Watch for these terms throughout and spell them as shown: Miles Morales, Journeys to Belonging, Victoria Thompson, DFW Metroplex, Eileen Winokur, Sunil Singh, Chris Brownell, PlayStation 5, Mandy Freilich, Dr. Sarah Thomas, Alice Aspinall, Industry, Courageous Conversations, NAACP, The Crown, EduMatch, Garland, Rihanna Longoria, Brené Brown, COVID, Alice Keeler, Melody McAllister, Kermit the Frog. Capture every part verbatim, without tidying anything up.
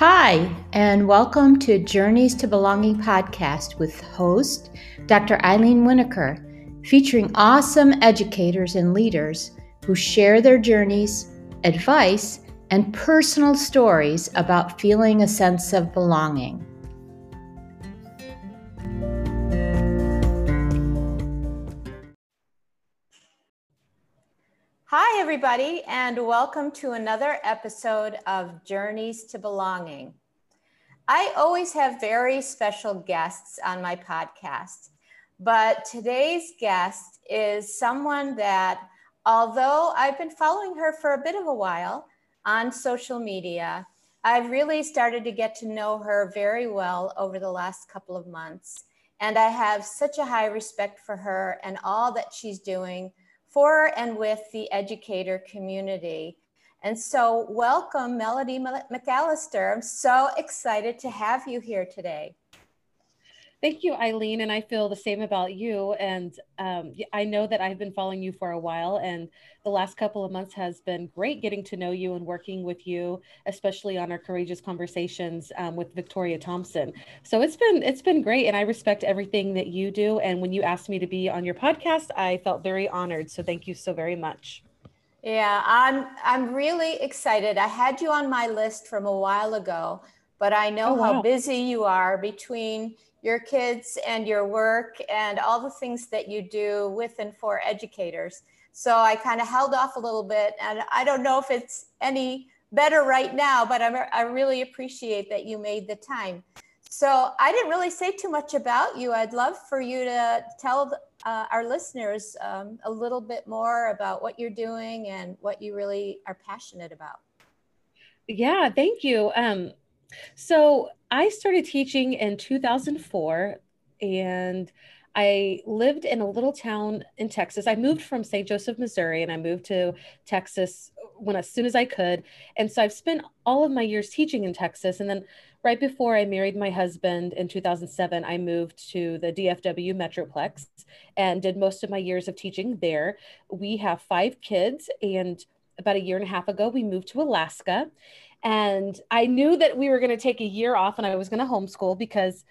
Hi, and welcome to Journeys to Belonging podcast with host Doctor Eileen Winokur, featuring awesome educators and leaders who share their journeys, advice, and personal stories about feeling a sense of belonging. Hi, everybody, and welcome to another episode of Journeys to Belonging. I always have very special guests on my podcast, but today's guest is someone that, although I've been following her for a bit of a while on social media, I've really started to get to know her very well over the last couple of months, and I have such a high respect for her and all that she's doing for and with the educator community. And so welcome, Melody McAllister. I'm so excited to have you here today. Thank you, Eileen. And I feel the same about you. And um, I know that I've been following you for a while, and the last couple of months has been great getting to know you and working with you, especially on our Courageous Conversations um, with Victoria Thompson. So it's been, it's been great. And I respect everything that you do. And when you asked me to be on your podcast, I felt very honored. So thank you so very much. Yeah, I'm, I'm really excited. I had you on my list from a while ago, but I know oh, wow. how busy you are between your kids and your work and all the things that you do with and for educators. So I kind of held off a little bit, and I don't know if it's any better right now, but I'm, I really appreciate that you made the time. So I didn't really say too much about you. I'd love for you to tell uh, our listeners um, a little bit more about what you're doing and what you really are passionate about. Yeah, thank you. Um, So I started teaching in two thousand four, and I lived in a little town in Texas. I moved from Saint Joseph, Missouri, and I moved to Texas when as soon as I could. And so I've spent all of my years teaching in Texas. And then right before I married my husband in two thousand seven, I moved to the D F W Metroplex and did most of my years of teaching there. We have five kids, and about a year and a half ago, we moved to Alaska. And I knew that we were going to take a year off and I was going to homeschool, because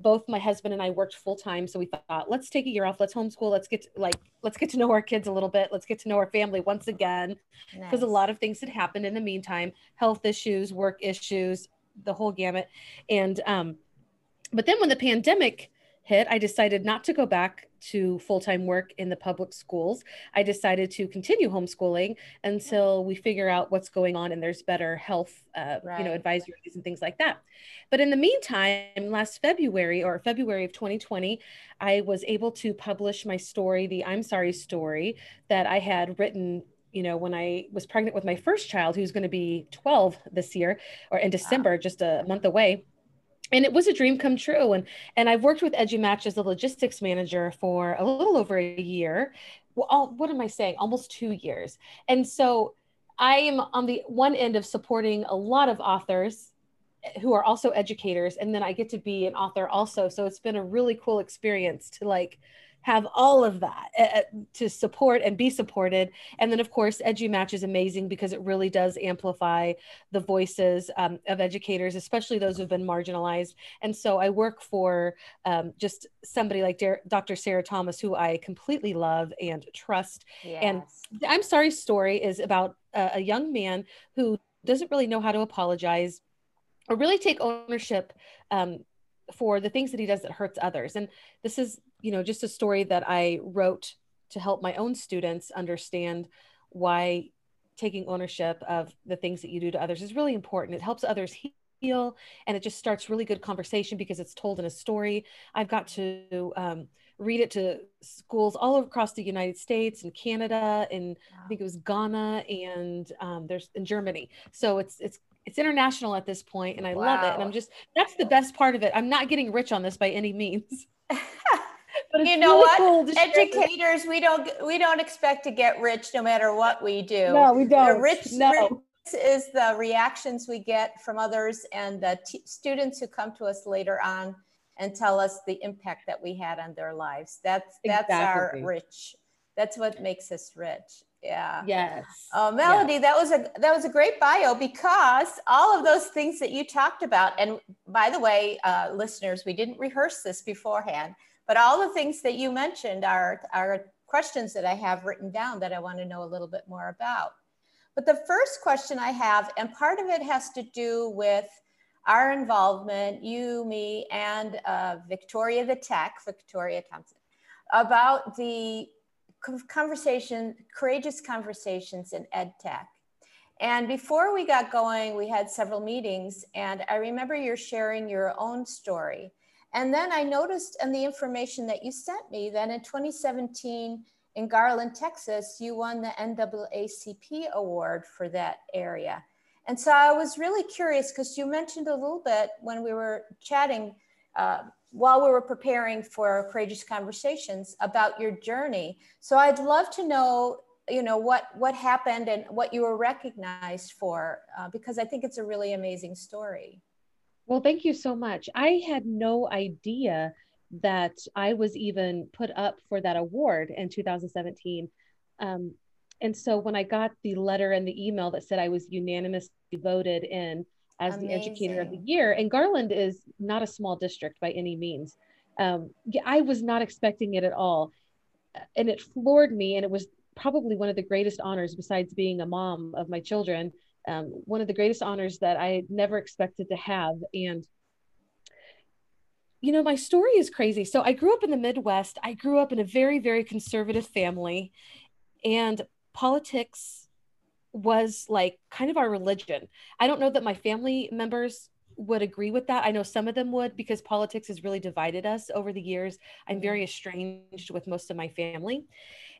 both my husband and I worked full time. So we thought, let's take a year off. Let's homeschool. Let's get to, like, let's get to know our kids a little bit. Let's get to know our family once again, because nice. A lot of things had happened in the meantime, health issues, work issues, the whole gamut. And, um, but then when the pandemic hit, I decided not to go back to full-time work in the public schools. I decided to continue homeschooling until we figure out what's going on and there's better health, uh, right. you know, advisories and things like that. But in the meantime, last February or February of twenty twenty, I was able to publish my story, the I'm Sorry story that I had written, you know, when I was pregnant with my first child, who's going to be twelve this year, or in December, wow. just a month away. And it was a dream come true. And, and I've worked with EduMatch as a logistics manager for a little over a year. Well, all, what am I saying? almost two years. And so I am on the one end of supporting a lot of authors who are also educators. And then I get to be an author also. So it's been a really cool experience to like have all of that uh, to support and be supported. And then of course, EduMatch is amazing because it really does amplify the voices um, of educators, especially those who've been marginalized. And so I work for um, just somebody like Doctor Sarah Thomas, who I completely love and trust. Yes. And the I'm Sorry story is about a, a young man who doesn't really know how to apologize or really take ownership um, for the things that he does that hurts others. And this is, you know, just a story that I wrote to help my own students understand why taking ownership of the things that you do to others is really important. It helps others heal, and it just starts really good conversation because it's told in a story. I've got to um, read it to schools all across the United States and Canada, and wow. I think it was Ghana and um, there's in Germany. So it's it's It's international at this point, and I wow. love it. And I'm just, that's the best part of it. I'm not getting rich on this by any means. But you know really what? Cool Educators, we don't we don't expect to get rich no matter what we do. No, we don't. The rich, no. rich is the reactions we get from others and the t- students who come to us later on and tell us the impact that we had on their lives. That's that's exactly. our rich. That's what makes us rich. Yeah. Yes. Oh, Melody, yeah. that was a that was a great bio, because all of those things that you talked about, and by the way, uh, listeners, we didn't rehearse this beforehand, but all the things that you mentioned are are questions that I have written down that I want to know a little bit more about. But the first question I have, and part of it has to do with our involvement, you, me, and uh, Victoria the Tech, Victoria Thompson, about the conversation, courageous conversations in ed tech. And before we got going, we had several meetings, and I remember you're sharing your own story. And then I noticed in the information that you sent me that in twenty seventeen in Garland, Texas, you won the N double A C P award for that area. And so I was really curious, because you mentioned a little bit when we were chatting uh, while we were preparing for Courageous Conversations about your journey. So I'd love to know, you know, what, what happened and what you were recognized for, uh, because I think it's a really amazing story. Well, thank you so much. I had no idea that I was even put up for that award in two thousand seventeen. Um, and so when I got the letter and the email that said I was unanimously voted in as Amazing. The educator of the year, and Garland is not a small district by any means. Um, I was not expecting it at all. And it floored me. And it was probably one of the greatest honors, besides being a mom of my children, um, one of the greatest honors that I never expected to have. And, you know, my story is crazy. So I grew up in the Midwest. I grew up in a very, very conservative family, and politics was like kind of our religion. I don't know that my family members would agree with that. I know some of them would, because politics has really divided us over the years. I'm very estranged with most of my family.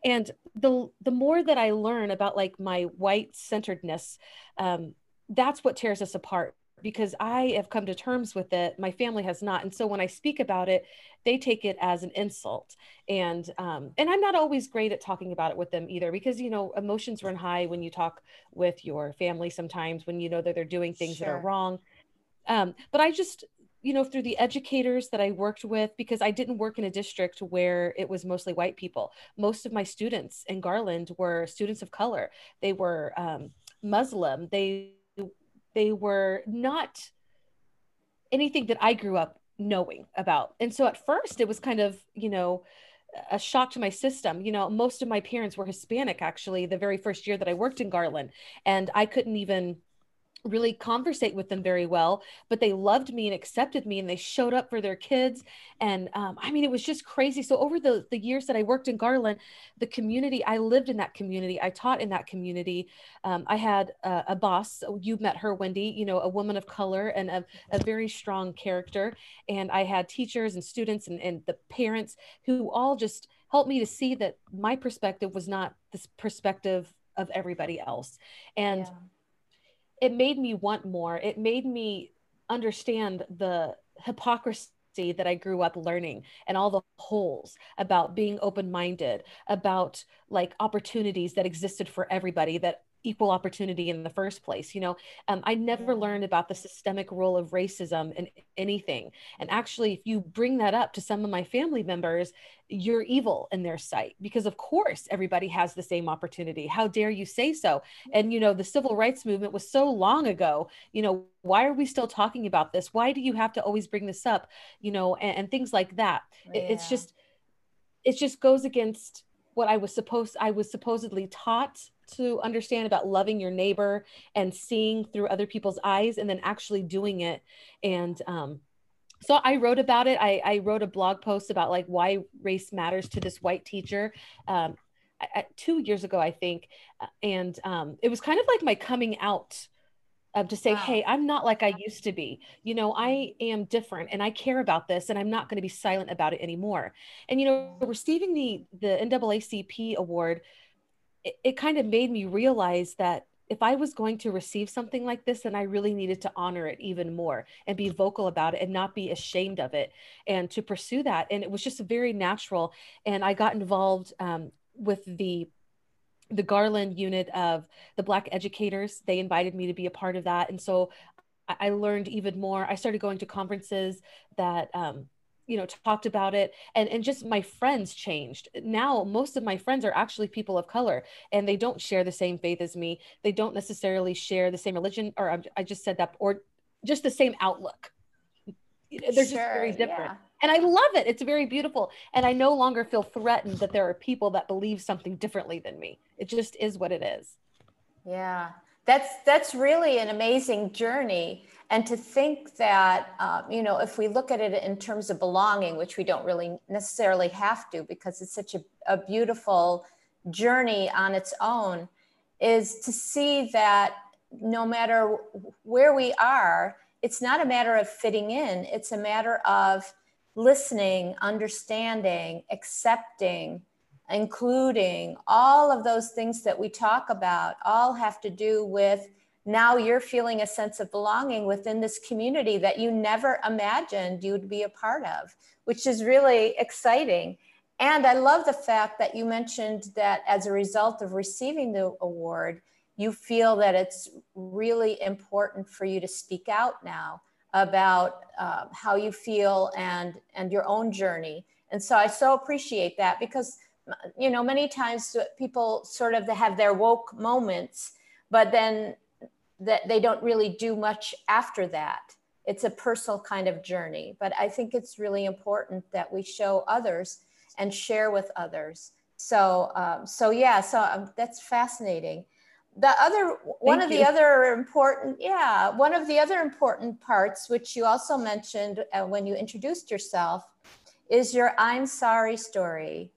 And the the more that I learn about like my white centeredness, um, that's what tears us apart, because I have come to terms with it. My family has not. And so when I speak about it, they take it as an insult. And, um, and I'm not always great at talking about it with them either, because, you know, emotions run high when you talk with your family sometimes, when you know that they're doing things Sure. that are wrong. Um, but I just, you know, through the educators that I worked with, because I didn't work in a district where it was mostly white people. Most of my students in Garland were students of color. They were, um, Muslim. They They were not anything that I grew up knowing about. And so at first it was kind of, you know, a shock to my system. You know, most of my parents were Hispanic, actually, the very first year that I worked in Garland, and I couldn't even really conversate with them very well, but they loved me and accepted me, and they showed up for their kids. And um, I mean, it was just crazy. So over the, the years that I worked in Garland, the community, I lived in that community. I taught in that community. Um, I had a, a boss, you met her, Wendy, you know, a woman of color and a, a very strong character. And I had teachers and students and, and the parents who all just helped me to see that my perspective was not this perspective of everybody else. And yeah. It made me want more. It made me understand the hypocrisy that I grew up learning, and all the holes about being open-minded, about like opportunities that existed for everybody, that equal opportunity in the first place. You know, um, I never learned about the systemic role of racism in anything. And actually, if you bring that up to some of my family members, you're evil in their sight, because of course, everybody has the same opportunity. How dare you say so? And, you know, the civil rights movement was so long ago. You know, why are we still talking about this? Why do you have to always bring this up? You know, and, and things like that. Yeah. It, it's just, it just goes against what I was supposed, I was supposedly taught to understand about loving your neighbor and seeing through other people's eyes, and then actually doing it. And um, so I wrote about it. I, I wrote a blog post about like why race matters to this white teacher um, at, two years ago, I think. And um, it was kind of like my coming out of to say, wow. Hey, I'm not like I used to be, you know, I am different and I care about this, and I'm not going to be silent about it anymore. And, you know, receiving the, the N double A C P award, it, it kind of made me realize that if I was going to receive something like this, then I really needed to honor it even more and be vocal about it and not be ashamed of it and to pursue that. And it was just very natural. And I got involved um, with the the Garland unit of the Black educators. They invited me to be a part of that. And so I learned even more. I started going to conferences that um, you know, talked about it, and, and just my friends changed. Now, most of my friends are actually people of color, and they don't share the same faith as me. They don't necessarily share the same religion, or I just said that, or just the same outlook. They're sure, just very different. Yeah. And I love it. It's very beautiful. And I no longer feel threatened that there are people that believe something differently than me. It just is what it is. Yeah. That's, that's really an amazing journey. And to think that, um, you know, if we look at it in terms of belonging, which we don't really necessarily have to, because it's such a, a beautiful journey on its own, is to see that no matter where we are, it's not a matter of fitting in. It's a matter of listening, understanding, accepting, including. All of those things that we talk about all have to do with now you're feeling a sense of belonging within this community that you never imagined you would be a part of, which is really exciting. And I love the fact that you mentioned that as a result of receiving the award, you feel that it's really important for you to speak out now about uh, how you feel and, and your own journey. And so I so appreciate that, because you know, many times people sort of have their woke moments, but then that they don't really do much after that. It's a personal kind of journey, but I think it's really important that we show others and share with others. So, um, so yeah, so um, that's fascinating. The other, one Thank of you. the other important, yeah, one of the other important parts, which you also mentioned uh, when you introduced yourself, is your I'm sorry story.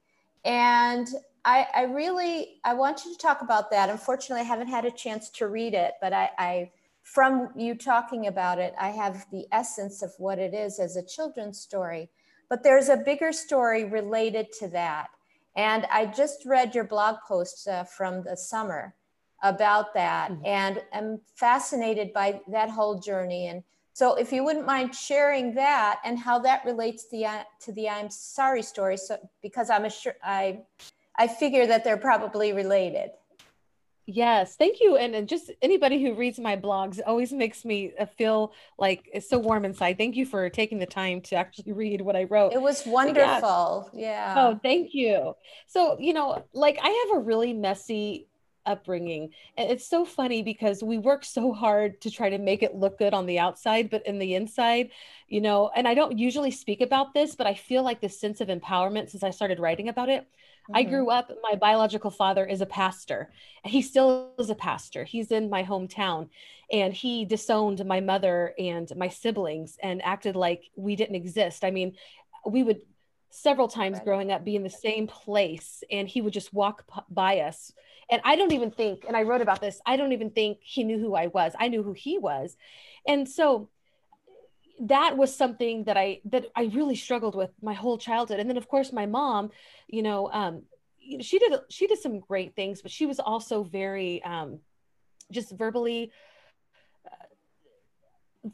And I, I really, I want you to talk about that. Unfortunately, I haven't had a chance to read it, but I, I, from you talking about it, I have the essence of what it is as a children's story, but there's a bigger story related to that. And I just read your blog post uh, from the summer about that, mm-hmm. and I'm fascinated by that whole journey. And so if you wouldn't mind sharing that and how that relates to the, uh, to the I'm sorry story, so because I'm sure I, I figure that they're probably related. Yes, thank you. And, and just anybody who reads my blogs always makes me feel like it's so warm inside. Thank you for taking the time to actually read what I wrote. It was wonderful. Yeah. yeah. Oh, thank you. So, you know, like I have a really messy upbringing. And it's so funny because we work so hard to try to make it look good on the outside, but in the inside, you know, and I don't usually speak about this, but I feel like this sense of empowerment since I started writing about it. Mm-hmm. I grew up, my biological father is a pastor. He still is a pastor. He's in my hometown, and he disowned my mother and my siblings and acted like we didn't exist. I mean, we would several times growing up be in the same place, and he would just walk by us. And I don't even think, and I wrote about this, I don't even think he knew who I was. I knew who he was. And so that was something that I, that I really struggled with my whole childhood. And then of course my mom, you know, um, she did, she did some great things, but she was also very, um, just verbally,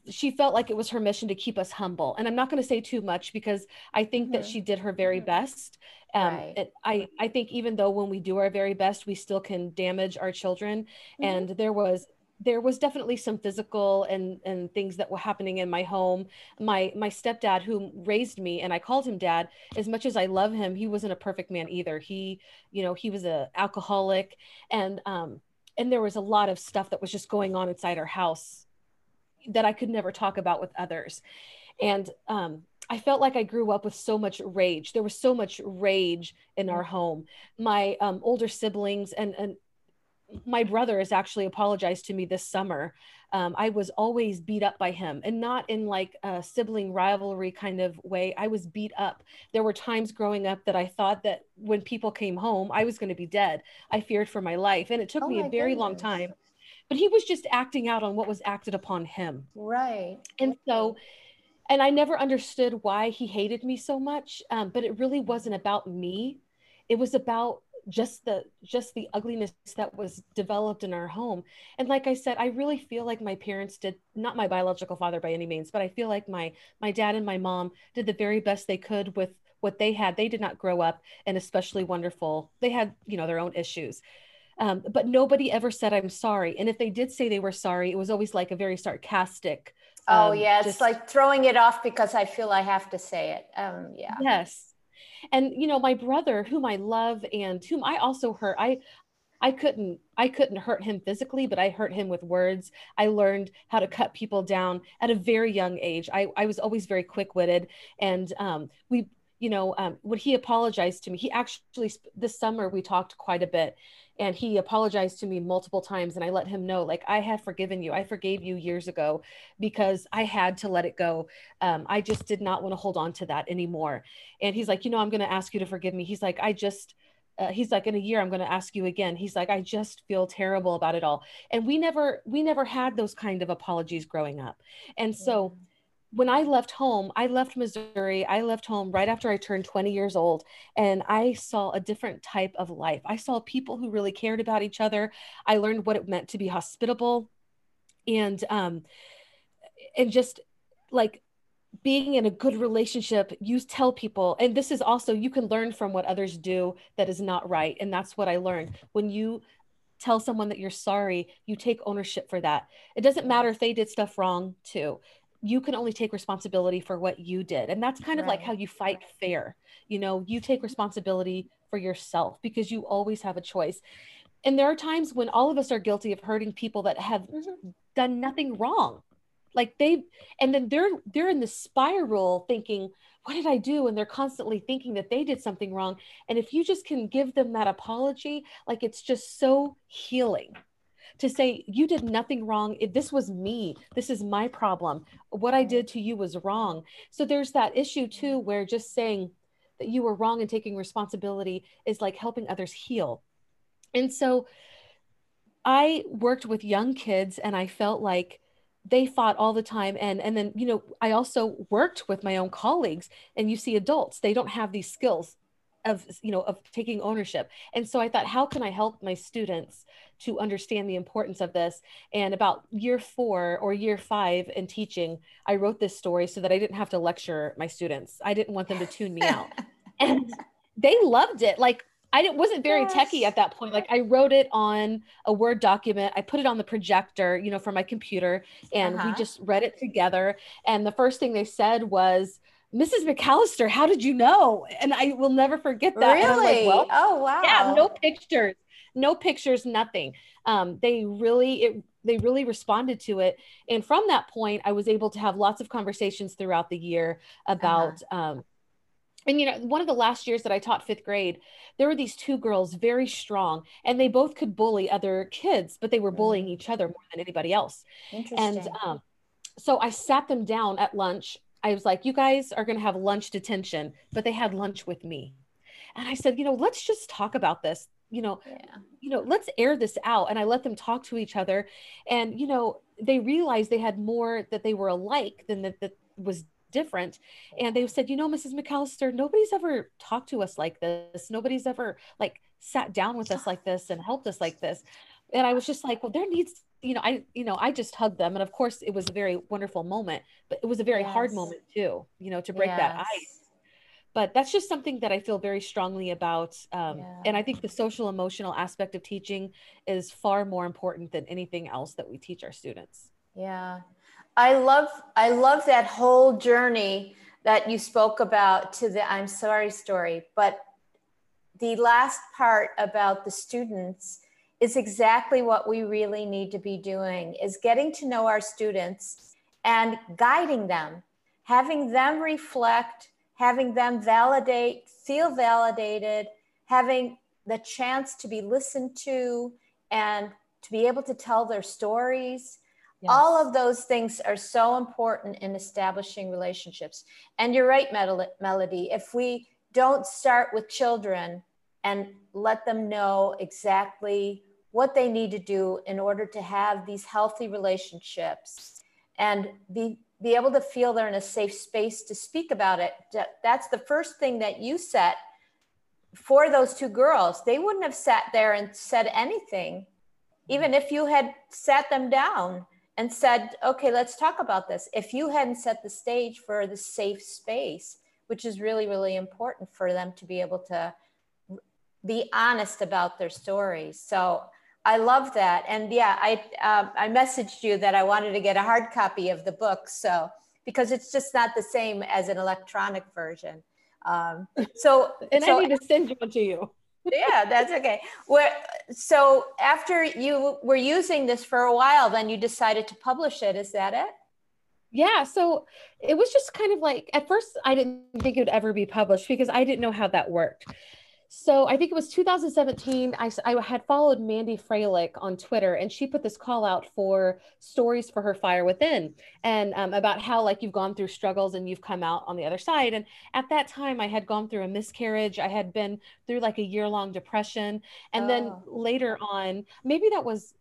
she felt like it was her mission to keep us humble. And I'm not going to say too much because I think mm-hmm. that she did her very best. Um, right. and I, I think even though when we do our very best, we still can damage our children. Mm-hmm. And there was, there was definitely some physical and, and things that were happening in my home. My, my stepdad who raised me, and I called him dad, as much as I love him, he wasn't a perfect man either. He, you know, he was an alcoholic, and, um, and there was a lot of stuff that was just going on inside our house that I could never talk about with others. And um, I felt like I grew up with so much rage. There was so much rage in our home. My um, older siblings and, and my brother has actually apologized to me this summer. Um, I was always beat up by him, and not in like a sibling rivalry kind of way. I was beat up. There were times growing up that I thought that when people came home, I was going to be dead. I feared for my life. And it took oh me a very goodness. long time. But he was just acting out on what was acted upon him. Right. And so, and I never understood why he hated me so much, um, but it really wasn't about me. It was about just the, just the ugliness that was developed in our home. And like I said, I really feel like my parents did, not my biological father by any means, but I feel like my, my dad and my mom did the very best they could with what they had. They did not grow up and especially wonderful. They had, you know, their own issues. Um, but nobody ever said, I'm sorry. And if they did say they were sorry, it was always like a very sarcastic Oh, um, yeah. It's just like throwing it off because I feel I have to say it. Um, yeah. Yes. And, you know, my brother, whom I love and whom I also hurt, I, I couldn't, I couldn't hurt him physically, but I hurt him with words. I learned how to cut people down at a very young age. I, I was always very quick-witted, and um, we, you know, um, when he apologized to me, he actually, this summer we talked quite a bit, and he apologized to me multiple times. And I let him know, like, I have forgiven you. I forgave you years ago because I had to let it go. Um, I just did not want to hold on to that anymore. And he's like, you know, I'm going to ask you to forgive me. He's like, I just, uh, he's like, in a year, I'm going to ask you again. He's like, I just feel terrible about it all. And we never, we never had those kind of apologies growing up. And yeah. so when I left home, I left Missouri, I left home right after I turned twenty years old, and I saw a different type of life. I saw people who really cared about each other. I learned what it meant to be hospitable, and, um, and just like being in a good relationship, you tell people, and this is also, you can learn from what others do that is not right. And that's what I learned. When you tell someone that you're sorry, you take ownership for that. It doesn't matter if they did stuff wrong too. You can only take responsibility for what you did. And that's kind of right. like how you fight fair. You know, you take responsibility for yourself because you always have a choice. And there are times when all of us are guilty of hurting people that have done nothing wrong. Like they, and then they're, they're in the spiral thinking, what did I do? And they're constantly thinking that they did something wrong. And if you just can give them that apology, like it's just so healing. To say, you did nothing wrong. This was me. This is my problem. What I did to you was wrong. So there's that issue too, where just saying that you were wrong and taking responsibility is like helping others heal. And so I worked with young kids, and I felt like they fought all the time. And, and then, you know, I also worked with my own colleagues, and you see adults, they don't have these skills of, you know, of taking ownership. And so I thought, how can I help my students to understand the importance of this? And about year four or year five in teaching, I wrote this story so that I didn't have to lecture my students. I didn't want them to tune me out. And they loved it. Like I didn't, wasn't very yes. techie at that point. Like I wrote it on a Word document. I put it on the projector, you know, from my computer, and uh-huh. we just read it together. And the first thing they said was, Missus McAllister, how did you know? And I will never forget that. Really? Like, well, oh, wow. Yeah, no pictures, no pictures, nothing. Um, they really, it, they really responded to it. And from that point, I was able to have lots of conversations throughout the year about, uh-huh. um, and you know, one of the last years that I taught fifth grade, there were these two girls, very strong, and they both could bully other kids, but they were bullying each other more than anybody else. Interesting. And um, so I sat them down at lunch. I was like, you guys are going to have lunch detention, but they had lunch with me. And I said, you know, let's just talk about this, you know, yeah. you know, let's air this out. And I let them talk to each other, and, you know, they realized they had more that they were alike than that, that was different. And they said, you know, Missus McAllister, nobody's ever talked to us like this. Nobody's ever like sat down with us like this and helped us like this. And I was just like, well, there needs, you know, I, you know, I just hugged them. And of course it was a very wonderful moment, but it was a very yes. hard moment too, you know, to break yes. that ice. But that's just something that I feel very strongly about. Um, yeah. And I think the social emotional aspect of teaching is far more important than anything else that we teach our students. Yeah. I love, I love that whole journey that you spoke about to the I'm sorry story, but the last part about the students is exactly what we really need to be doing, is getting to know our students and guiding them, having them reflect, having them validate, feel validated, having the chance to be listened to and to be able to tell their stories. Yes. All of those things are so important in establishing relationships. And you're right, Melody, if we don't start with children and let them know exactly what they need to do in order to have these healthy relationships and be, be able to feel they're in a safe space to speak about it. That's the first thing that you set for those two girls. They wouldn't have sat there and said anything, even if you had sat them down and said, okay, let's talk about this. If you hadn't set the stage for the safe space, which is really, really important for them to be able to be honest about their stories. So I love that. And yeah, I, uh, I messaged you that I wanted to get a hard copy of the book. So, because it's just not the same as an electronic version. Um, so, and so, I need to send one to you. Yeah, that's okay. Where, so after you were using this for a while, then you decided to publish it. Is that it? Yeah. So it was just kind of like, at first I didn't think it would ever be published because I didn't know how that worked. So I think it was two thousand seventeen, I, I had followed Mandy Freilich on Twitter, and she put this call out for stories for her Fire Within, and um, about how like you've gone through struggles and you've come out on the other side. And at that time I had gone through a miscarriage. I had been through like a year long depression. And oh. then later on, maybe that was,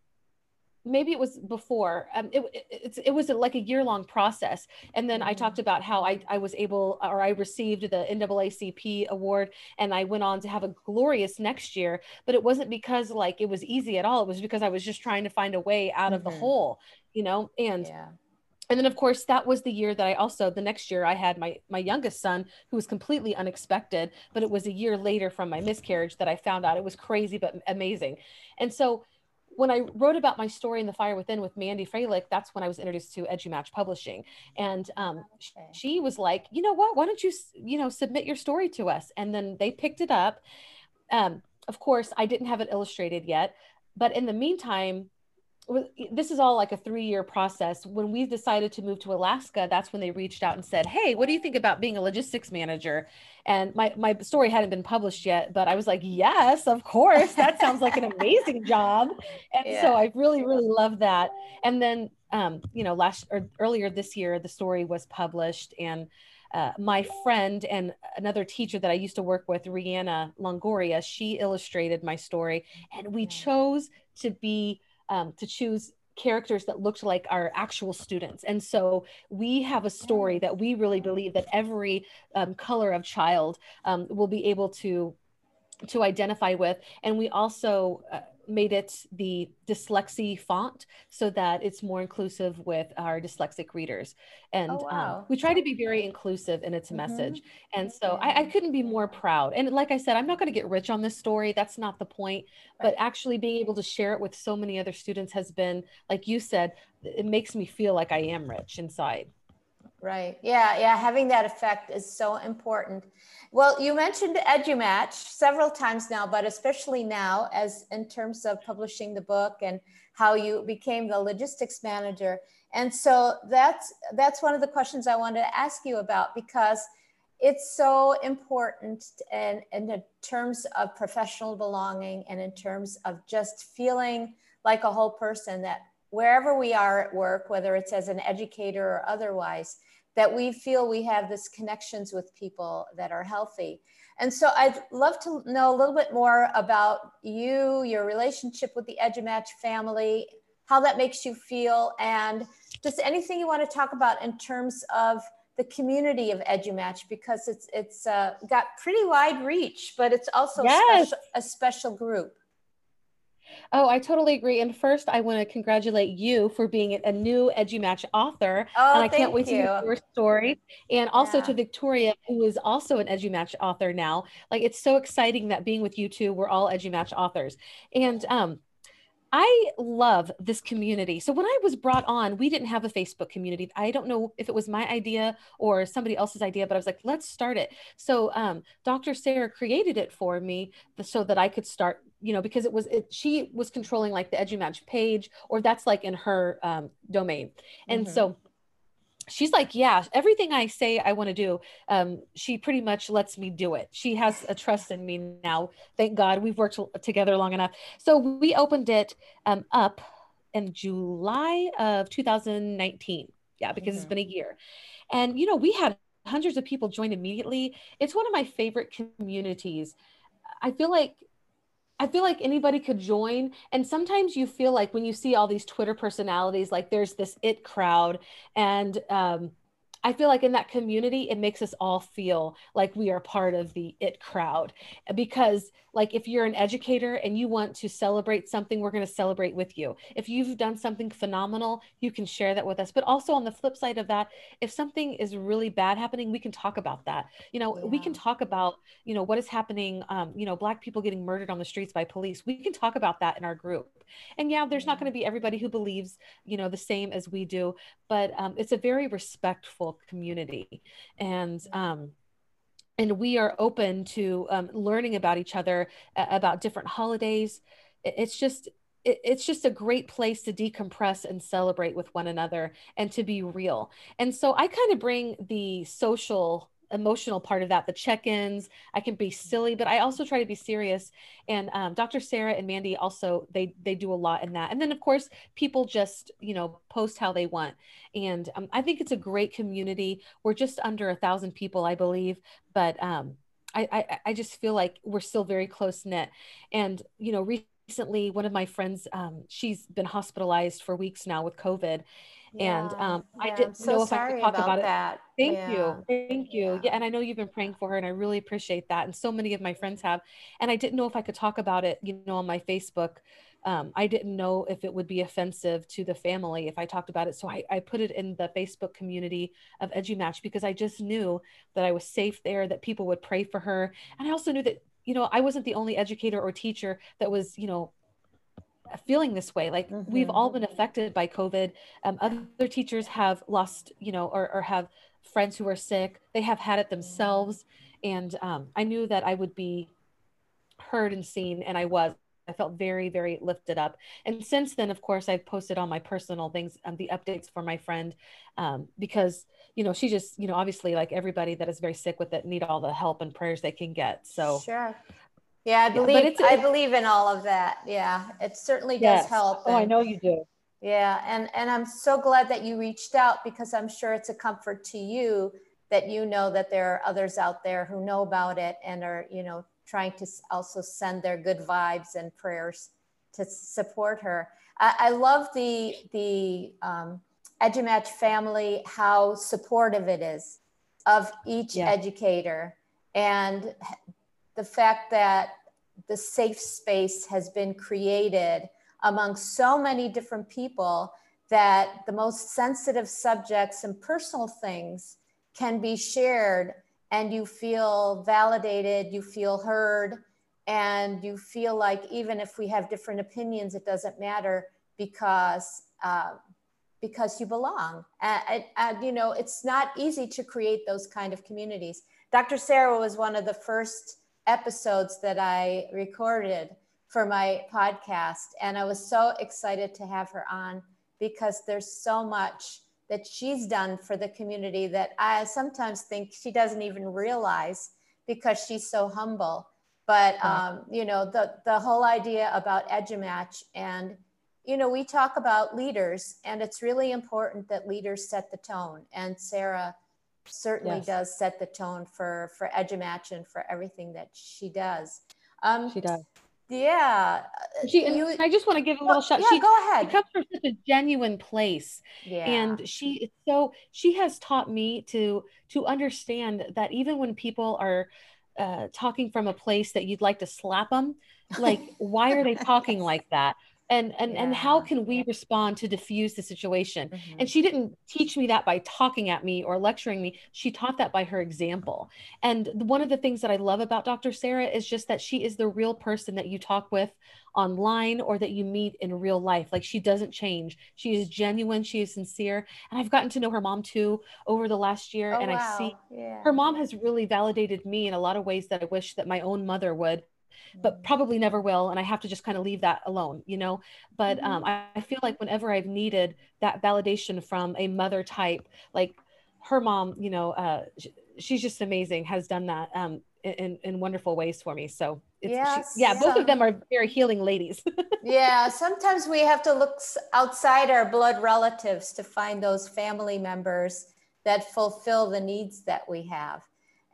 maybe it was before, um, it, it, it was like a year long process. And then mm-hmm. I talked about how I, I was able, or I received the N double A C P award, and I went on to have a glorious next year, but it wasn't because like, it was easy at all. It was because I was just trying to find a way out mm-hmm. of the hole, you know? And, yeah. and then of course that was the year that I also, the next year I had my, my youngest son, who was completely unexpected, but it was a year later from my miscarriage that I found out. It was crazy, but amazing. And so when I wrote about my story in The Fire Within with Mandy Freilich, that's when I was introduced to EduMatch Publishing. And um, okay. she was like, you know what, why don't you, you know, submit your story to us? And then they picked it up. Um, of course, I didn't have it illustrated yet, but in the meantime, this is all like a three-year process. When we decided to move to Alaska, that's when they reached out and said, hey, what do you think about being a logistics manager? And my, my story hadn't been published yet, but I was like, yes, of course. That sounds like an amazing job. And yeah. so I really, really love that. And then, um, you know, last or earlier this year, the story was published, and Uh, my friend and another teacher that I used to work with, Rihanna Longoria, she illustrated my story, and we chose to be, um, to choose characters that looked like our actual students. And so we have a story that we really believe that every um, color of child um, will be able to, to identify with. And we also uh, made it the dyslexia font so that it's more inclusive with our dyslexic readers. And oh, wow. um, we try to be very inclusive in its mm-hmm. message. And so I, I couldn't be more proud. And like I said, I'm not going to get rich on this story. That's not the point, but actually being able to share it with so many other students has been, like you said, it makes me feel like I am rich inside. Right. Yeah. Yeah. Having that effect is so important. Well, you mentioned EduMatch several times now, but especially now as in terms of publishing the book and how you became the logistics manager. And so that's, that's one of the questions I wanted to ask you about, because it's so important and, and in terms of professional belonging and in terms of just feeling like a whole person, that wherever we are at work, whether it's as an educator or otherwise, that we feel we have these connections with people that are healthy. And so I'd love to know a little bit more about you, your relationship with the EduMatch family, how that makes you feel, and just anything you want to talk about in terms of the community of EduMatch, because it's it's uh, got pretty wide reach, but it's also yes. special, a special group. Oh, I totally agree. And first, I want to congratulate you for being a new EduMatch author. Oh, and I can't wait you. to hear your story. And also yeah. to Victoria, who is also an EduMatch author now. Like, it's so exciting that being with you two, we're all EduMatch authors. And um, I love this community. So when I was brought on, we didn't have a Facebook community. I don't know if it was my idea or somebody else's idea, but I was like, let's start it. So um, Doctor Sarah created it for me so that I could start, you know, because it was, it, she was controlling like the EduMatch page, or that's like in her um, domain. And mm-hmm. so she's like, yeah, everything I say I want to do, um, she pretty much lets me do it. She has a trust in me now. Thank God, we've worked together long enough. So we opened it um, up in July of two thousand nineteen. Yeah, because mm-hmm. it's been a year. And, you know, we had hundreds of people join immediately. It's one of my favorite communities. I feel like I feel like anybody could join. And sometimes you feel like when you see all these Twitter personalities, like there's this it crowd, and um, I feel like in that community, it makes us all feel like we are part of the it crowd. Because like, if you're an educator and you want to celebrate something, we're going to celebrate with you. If you've done something phenomenal, you can share that with us. But also on the flip side of that, if something is really bad happening, we can talk about that. You know, yeah. we can talk about, you know, what is happening, um, you know, Black people getting murdered on the streets by police. We can talk about that in our group. And yeah, there's not going to be everybody who believes, you know, the same as we do, but um, it's a very respectful community. And, um, and we are open to um, learning about each other, uh, about different holidays. It's just, it, it's just a great place to decompress and celebrate with one another and to be real. And so I kind of bring the social emotional part of that, the check-ins. I can be silly, but I also try to be serious. And um, Doctor Sarah and Mandy also, they they do a lot in that. And then of course, people just, you know, post how they want. And um, I think it's a great community. We're just under a thousand people, I believe, but um, I, I, I just feel like we're still very close knit. And, you know, recently, one of my friends, um, she's been hospitalized for weeks now with COVID. Yeah, and um, yeah, I didn't so know if I could talk about, about it. That. Thank yeah. you. Thank you. Yeah. yeah. And I know you've been praying for her and I really appreciate that. And so many of my friends have, and I didn't know if I could talk about it, you know, on my Facebook. Um, I didn't know if it would be offensive to the family if I talked about it. So I, I put it in the Facebook community of EduMatch because I just knew that I was safe there, that people would pray for her. And I also knew that, you know, I wasn't the only educator or teacher that was, you know, feeling this way. Like mm-hmm. we've all been affected by COVID. Um, other teachers have lost, you know, or, or have friends who are sick. They have had it themselves. And um, I knew that I would be heard and seen. And I was, I felt very, very lifted up. And since then, of course, I've posted on my personal things, um, the updates for my friend, um, because, you know, she just, you know, obviously like everybody that is very sick with it need all the help and prayers they can get. So sure. Yeah, I believe yeah, it's, I believe in all of that. Yeah, it certainly does yes. help. And, oh, I know you do. Yeah, and, and I'm so glad that you reached out because I'm sure it's a comfort to you that you know that there are others out there who know about it and are, you know, trying to also send their good vibes and prayers to support her. I, I love the, the um, EduMatch family, how supportive it is of each yeah. educator and the fact that the safe space has been created among so many different people that the most sensitive subjects and personal things can be shared and you feel validated, you feel heard, and you feel like even if we have different opinions, it doesn't matter because, uh, because you belong. And, and, you know, it's not easy to create those kind of communities. Doctor Sarah was one of the first episodes that I recorded for my podcast. And I was so excited to have her on because there's so much that she's done for the community that I sometimes think she doesn't even realize because she's so humble. But, um, you know, the, the whole idea about EduMatch and, you know, we talk about leaders and it's really important that leaders set the tone. And Sarah certainly yes. does set the tone for, for EduMatch and for everything that she does. Um, she does. Yeah. She, you, I just want to give a little well, shout. Yeah, she, go ahead. She comes from such a genuine place. Yeah. And she, so she has taught me to, to understand that even when people are uh, talking from a place that you'd like to slap them, like, why are they talking like that? And, and, yeah. and how can we respond to diffuse the situation? Mm-hmm. And she didn't teach me that by talking at me or lecturing me. She taught that by her example. And one of the things that I love about Doctor Sarah is just that she is the real person that you talk with online or that you meet in real life. Like she doesn't change. She is genuine. She is sincere. And I've gotten to know her mom too over the last year. Oh, and wow. I see yeah. her mom has really validated me in a lot of ways that I wish that my own mother would. But probably never will. And I have to just kind of leave that alone, you know, but mm-hmm. um, I, I feel like whenever I've needed that validation from a mother type, like her mom, you know, uh, sh she's just amazing, has done that um, in, in wonderful ways for me. So it's, yes, she, yeah, some, both of them are very healing ladies. yeah. Sometimes we have to look outside our blood relatives to find those family members that fulfill the needs that we have.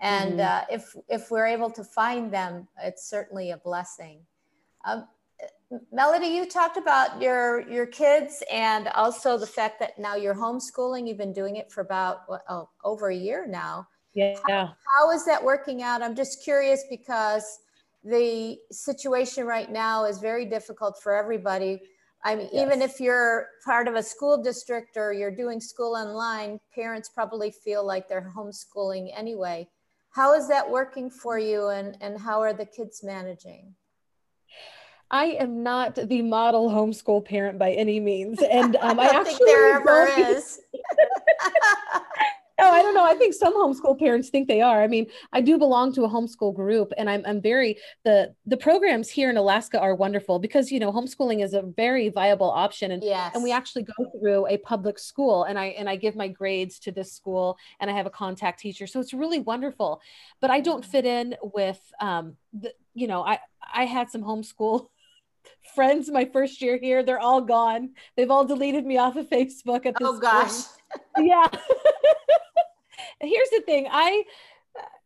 And uh, if, if we're able to find them, it's certainly a blessing. Um, Melody, you talked about your, your kids and also the fact that now you're homeschooling. You've been doing it for about oh, over a year now. Yeah. How, how is that working out? I'm just curious because the situation right now is very difficult for everybody. I mean, yes. Even if you're part of a school district or you're doing school online, parents probably feel like they're homeschooling anyway. How is that working for you, and, and how are the kids managing? I am not the model homeschool parent by any means. And um, I, I don't actually think there ever is. Oh, I don't know. I think some homeschool parents think they are. I mean, I do belong to a homeschool group, and I'm, I'm very, the, the programs here in Alaska are wonderful because, you know, homeschooling is a very viable option. And, yes. and we actually go through a public school, and I, and I give my grades to this school, and I have a contact teacher. So it's really wonderful, but I don't fit in with, um, the, you know, I, I had some homeschool friends my first year here. They're all gone. They've all deleted me off of Facebook at this Oh gosh. Point. Yeah. Here's the thing. I,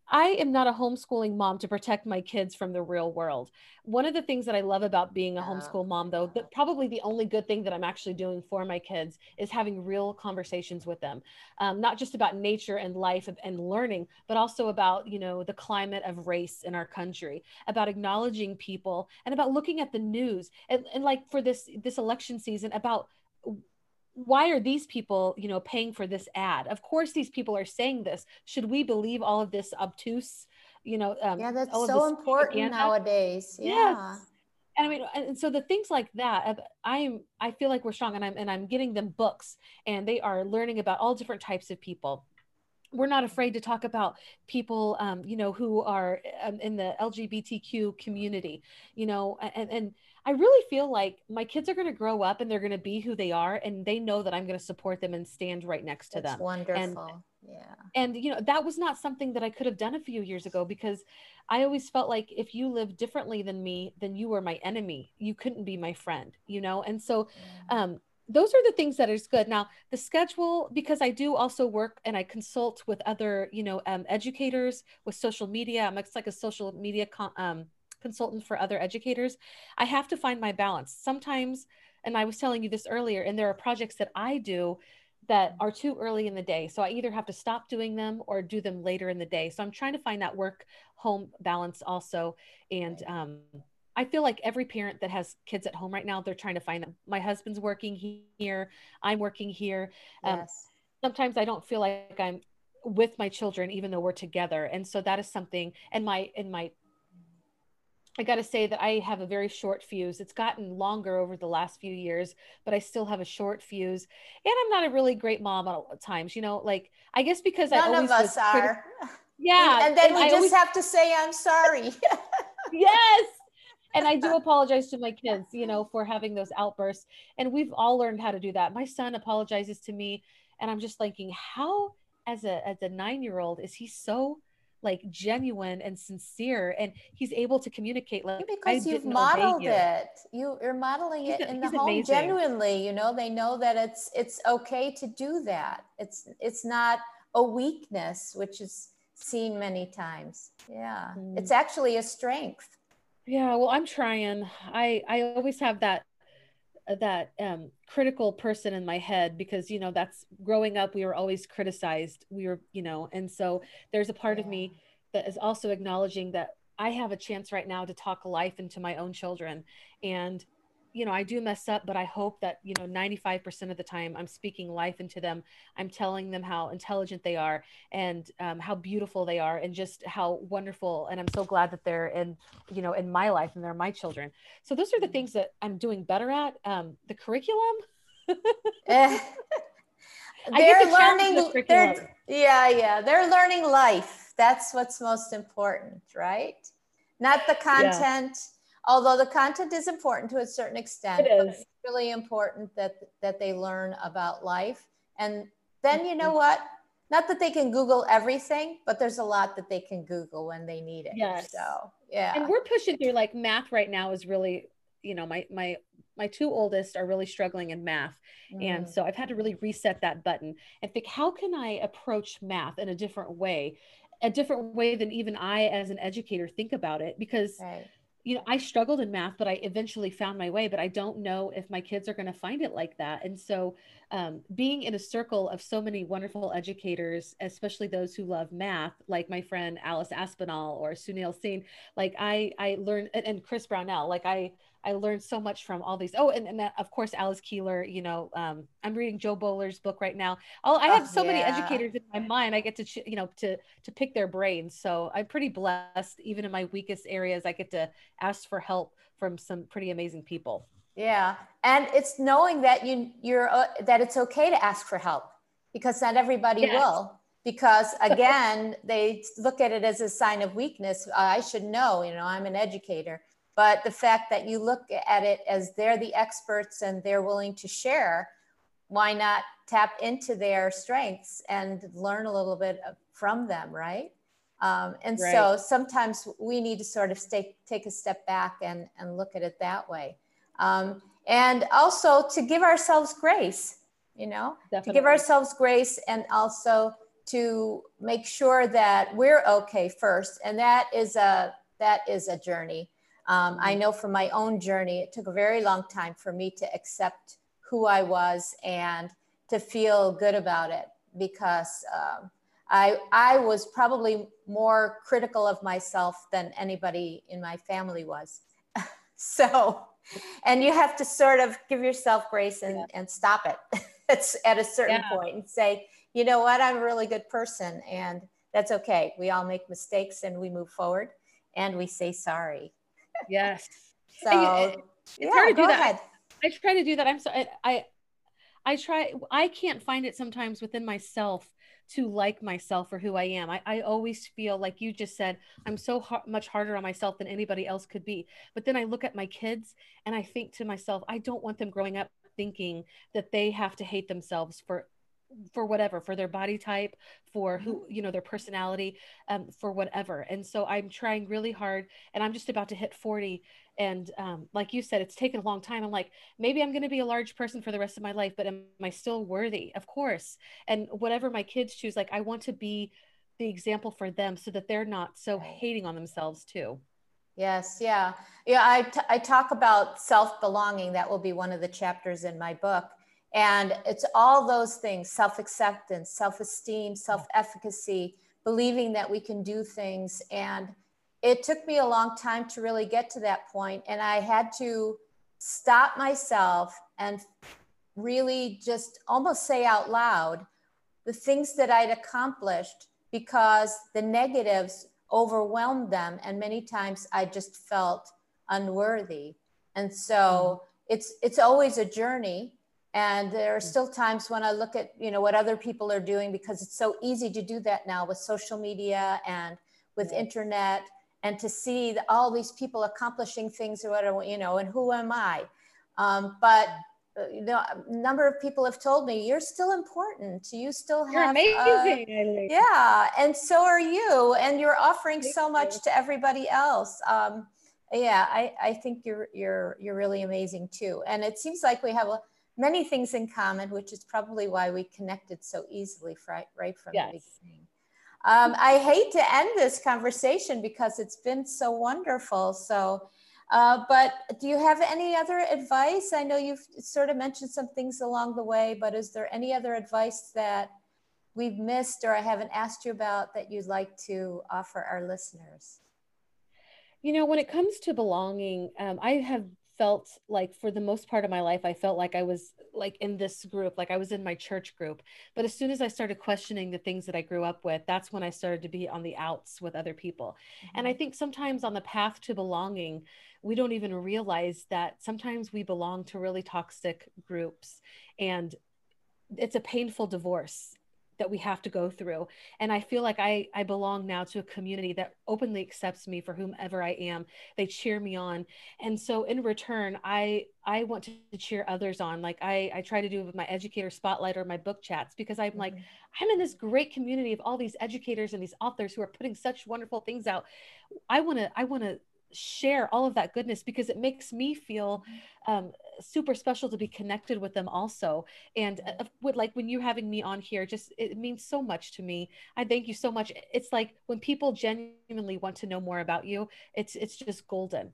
I am not a homeschooling mom to protect my kids from the real world. One of the things that I love about being a homeschool mom, though, that probably the only good thing that I'm actually doing for my kids is having real conversations with them, um, not just about nature and life and learning, but also about, you know, the climate of race in our country, about acknowledging people, and about looking at the news, and, and like for this, this election season, about why are these people, you know, paying for this ad? Of course, these people are saying this. Should we believe all of this obtuse, you know? Um, yeah, that's so important nowadays. Yeah. Yes. And I mean, and so the things like that, I'm, I feel like we're strong, and I'm, and I'm getting them books, and they are learning about all different types of people. We're not afraid to talk about people, um, you know, who are um, in the L G B T Q community, you know, and, and I really feel like my kids are going to grow up and they're going to be who they are. And they know that I'm going to support them and stand right next to That's them. Wonderful. And, yeah. And, you know, that was not something that I could have done a few years ago, because I always felt like if you live differently than me, then you were my enemy. You couldn't be my friend, you know? And so, mm. um, those are the things that is good. Now the schedule, because I do also work and I consult with other, you know, um, educators with social media. I'm like a social media con- um, consultant for other educators. I have to find my balance sometimes. And I was telling you this earlier, and there are projects that I do that are too early in the day. So I either have to stop doing them or do them later in the day. So I'm trying to find that work home balance also. And, um, I feel like every parent that has kids at home right now, they're trying to find them. My husband's working here. I'm working here. Um, yes. Sometimes I don't feel like I'm with my children, even though we're together. And so that is something. And my, and my, I got to say that I have a very short fuse. It's gotten longer over the last few years, but I still have a short fuse, and I'm not a really great mom at times, you know, like, I guess because None I always of us are. Pretty, yeah. And then and we I just always, have to say, I'm sorry. Yes. And I do apologize to my kids, you know, for having those outbursts. And we've all learned how to do that. My son apologizes to me, and I'm just thinking, how as a, as a nine-year-old is he so like genuine and sincere, and he's able to communicate. Like, because you've modeled it. You. You're modeling it in the home genuinely, you know, they know that it's, it's okay to do that. It's, it's not a weakness, which is seen many times. Yeah. Mm. It's actually a strength. Yeah. Well, I'm trying. I, I always have that, that, um, critical person in my head, because, you know, that's growing up, we were always criticized. We were, you know, and so there's a part yeah. of me that is also acknowledging that I have a chance right now to talk life into my own children. And, you know, I do mess up, but I hope that, you know, ninety-five percent of the time I'm speaking life into them. I'm telling them how intelligent they are, and um, how beautiful they are, and just how wonderful. And I'm so glad that they're in, you know, in my life, and they're my children. So those are the things that I'm doing better at. Um, the curriculum. eh. They're the learning. The curriculum. They're, yeah. Yeah. They're learning life. That's what's most important, right? Not the content. Yeah. Although the content is important to a certain extent, it is. It's really important that, that they learn about life. And then, you know what, not that they can Google everything, but there's a lot that they can Google when they need it. Yes. So, yeah. And we're pushing through like math right now is really, you know, my, my, my two oldest are really struggling in math. Mm. And so I've had to really reset that button and think, how can I approach math in a different way, a different way than even I, as an educator, think about it? Because right. you know, I struggled in math, but I eventually found my way, but I don't know if my kids are going to find it like that. And so um, being in a circle of so many wonderful educators, especially those who love math, like my friend Alice Aspinall or Sunil Singh, like I, I learned, and Chris Brownell, like I, I learned so much from all these. Oh, and, and that, of course, Alice Keeler, you know, um, I'm reading Joe Bowler's book right now. I'll, I have oh, so yeah. many educators in my mind. I get to, you know, to, to pick their brains. So I'm pretty blessed, even in my weakest areas, I get to ask for help from some pretty amazing people. Yeah. And it's knowing that you, you're, uh, that it's okay to ask for help, because not everybody yes. will, because again, they look at it as a sign of weakness. I should know, you know, I'm an educator, but the fact that you look at it as they're the experts and they're willing to share, why not tap into their strengths and learn a little bit from them, right? Um, and right. so sometimes we need to sort of stay, take a step back and, and look at it that way. Um, and also to give ourselves grace, you know, Definitely. to give ourselves grace, and also to make sure that we're okay first. And that is a, that is a journey. Um, I know from my own journey, it took a very long time for me to accept who I was and to feel good about it, because, um, I, I was probably more critical of myself than anybody in my family was. So, and you have to sort of give yourself grace and, yeah. and stop it it's at a certain yeah. point and say, you know what, I'm a really good person, and that's okay. We all make mistakes and we move forward and we say sorry. Yes. So, it's yeah, hard to go do that. ahead. I, I try to do that. I'm sorry. I, I try, I can't find it sometimes within myself to like myself for who I am. I, I always feel like you just said, I'm so ha- much harder on myself than anybody else could be. But then I look at my kids and I think to myself, I don't want them growing up thinking that they have to hate themselves for, for whatever, for their body type, for who, you know, their personality, um, for whatever. And so I'm trying really hard, and I'm just about to hit forty. And um, like you said, it's taken a long time. I'm like, maybe I'm going to be a large person for the rest of my life, but am I still worthy? Of course. And whatever my kids choose, like I want to be the example for them so that they're not so hating on themselves too. Yes. Yeah. Yeah. I, t- I talk about self-belonging. That will be one of the chapters in my book. And it's all those things: self-acceptance, self-esteem, self-efficacy, believing that we can do things. And it took me a long time to really get to that point. And I had to stop myself and really just almost say out loud the things that I'd accomplished, because the negatives overwhelmed them. And many times I just felt unworthy. And so mm. it's, it's always a journey. And there are still times when I look at, you know, what other people are doing, because it's so easy to do that now with social media and with yeah. internet, and to see the, all these people accomplishing things or whatever, you know, and who am I? Um, but you know, a number of people have told me, you're still important. You still have, you're amazing. A, yeah. And so are you, and you're offering Thank so much you. to everybody else. Um, yeah. I, I think you're, you're, you're really amazing too. And it seems like we have a, many things in common, which is probably why we connected so easily right, right from yes. the beginning. Um, I hate to end this conversation because it's been so wonderful. So, uh, but do you have any other advice? I know you've sort of mentioned some things along the way, but is there any other advice that we've missed or I haven't asked you about that you'd like to offer our listeners? You know, when it comes to belonging, um, I have felt like for the most part of my life, I felt like I was like in this group, like I was in my church group. But as soon as I started questioning the things that I grew up with, that's when I started to be on the outs with other people. Mm-hmm. And I think sometimes on the path to belonging, we don't even realize that sometimes we belong to really toxic groups, and it's a painful divorce that we have to go through. And I feel like I, I belong now to a community that openly accepts me for whomever I am. They cheer me on. And so in return, I, I want to cheer others on. Like I, I try to do with my educator spotlight or my book chats, because I'm like, I'm in this great community of all these educators and these authors who are putting such wonderful things out. I want to, I want to share all of that goodness, because it makes me feel um, super special to be connected with them also. And uh, with like when you're having me on here, just it means so much to me. I thank you so much. It's like when people genuinely want to know more about you, it's it's just golden.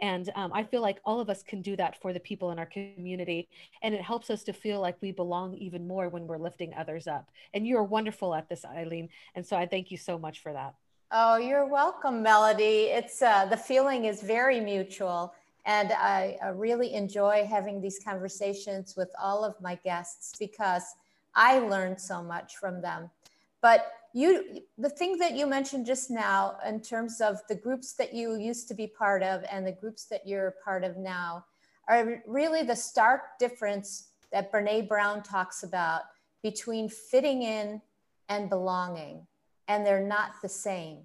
And um, I feel like all of us can do that for the people in our community. And it helps us to feel like we belong even more when we're lifting others up. And you're wonderful at this, Eileen. And so I thank you so much for that. Oh, you're welcome, Melody. It's uh, the feeling is very mutual. And I, I really enjoy having these conversations with all of my guests because I learned so much from them. But you, the thing that you mentioned just now in terms of the groups that you used to be part of and the groups that you're part of now are really the stark difference that Brené Brown talks about between fitting in and belonging, and they're not the same.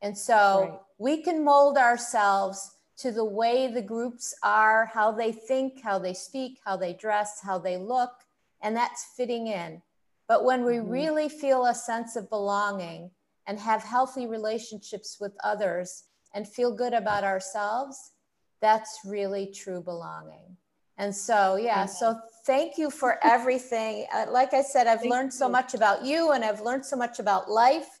And so right. we can mold ourselves to the way the groups are, how they think, how they speak, how they dress, how they look, and that's fitting in. But when we mm-hmm. really feel a sense of belonging and have healthy relationships with others and feel good about ourselves, that's really true belonging. And so, yeah, mm-hmm. so thank you for everything. Uh, like I said, I've thank learned you. so much about you, and I've learned so much about life.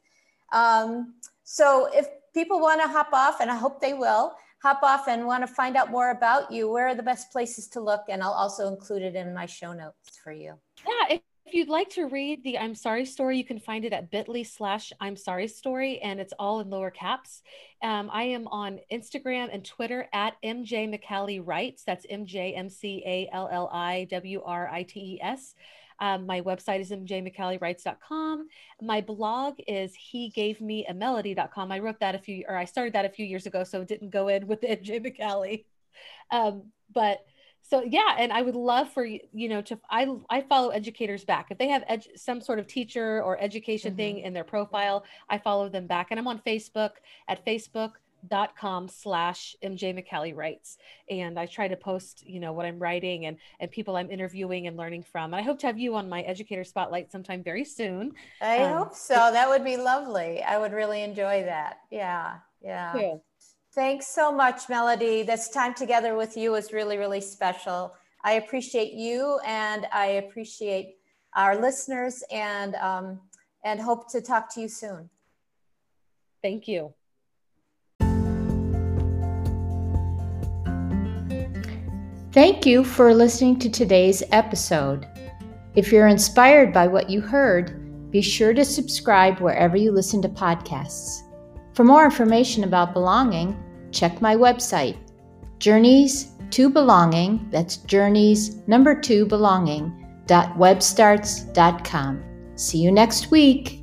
Um, so if people wanna hop off, and I hope they will, hop off and want to find out more about you, where are the best places to look? And I'll also include it in my show notes for you. Yeah, if, if you'd like to read the I'm Sorry story, you can find it at bit.ly slash I'm Sorry story, and it's all in lower caps. Um, I am on Instagram and Twitter at M J McAllie Writes. That's M J M C A L L I W R I T E S. Um, my website is M J McAllie Writes dot com. My blog is He Gave Me A Melody dot com. I wrote that a few, or I started that a few years ago, so it didn't go in with the M J McAllie. Um, but so yeah, and I would love for, you know, to, I, I follow educators back. If they have edu- some sort of teacher or education mm-hmm. thing in their profile, I follow them back. And I'm on Facebook at Facebook. dot com slash M J McAllie Writes. And I try to post, you know, what I'm writing and, and people I'm interviewing and learning from. And I hope to have you on my educator spotlight sometime very soon. I um, hope so. That would be lovely. I would really enjoy that. Yeah. Yeah. yeah. Thanks so much, Melody. This time together with you is really, really special. I appreciate you, and I appreciate our listeners, and, um, and hope to talk to you soon. Thank you. Thank you for listening to today's episode. If you're inspired by what you heard, be sure to subscribe wherever you listen to podcasts. For more information about belonging, check my website, Journeys to Belonging, that's Journeys number two belonging dot webstarts dot com. See you next week.